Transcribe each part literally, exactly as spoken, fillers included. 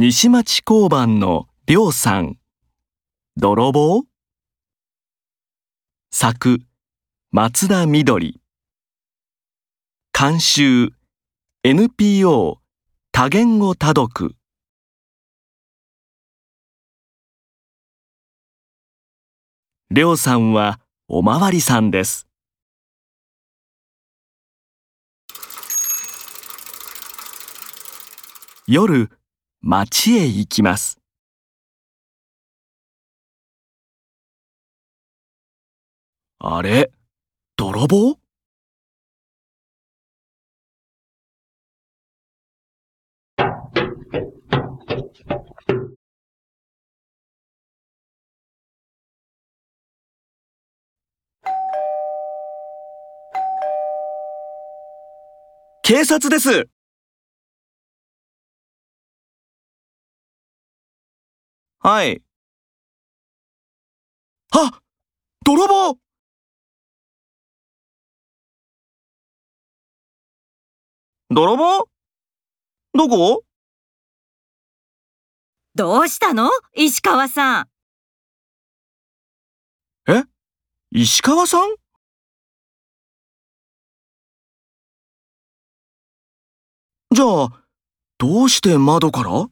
西町交番のりょうさん。泥棒？作、松田みどり。監修、エヌピーオー 多言語多読。りょうさんはおまわりさんです。夜、町へ行きます。あれ、泥棒？警察です。はい。あ、泥棒！泥棒？どこ？どうしたの、石川さん。え、石川さん？じゃあ、どうして窓から？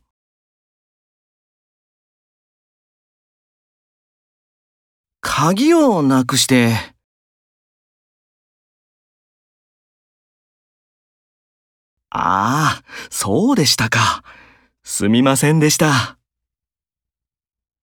鍵をなくして。ああ、そうでしたか。すみませんでした。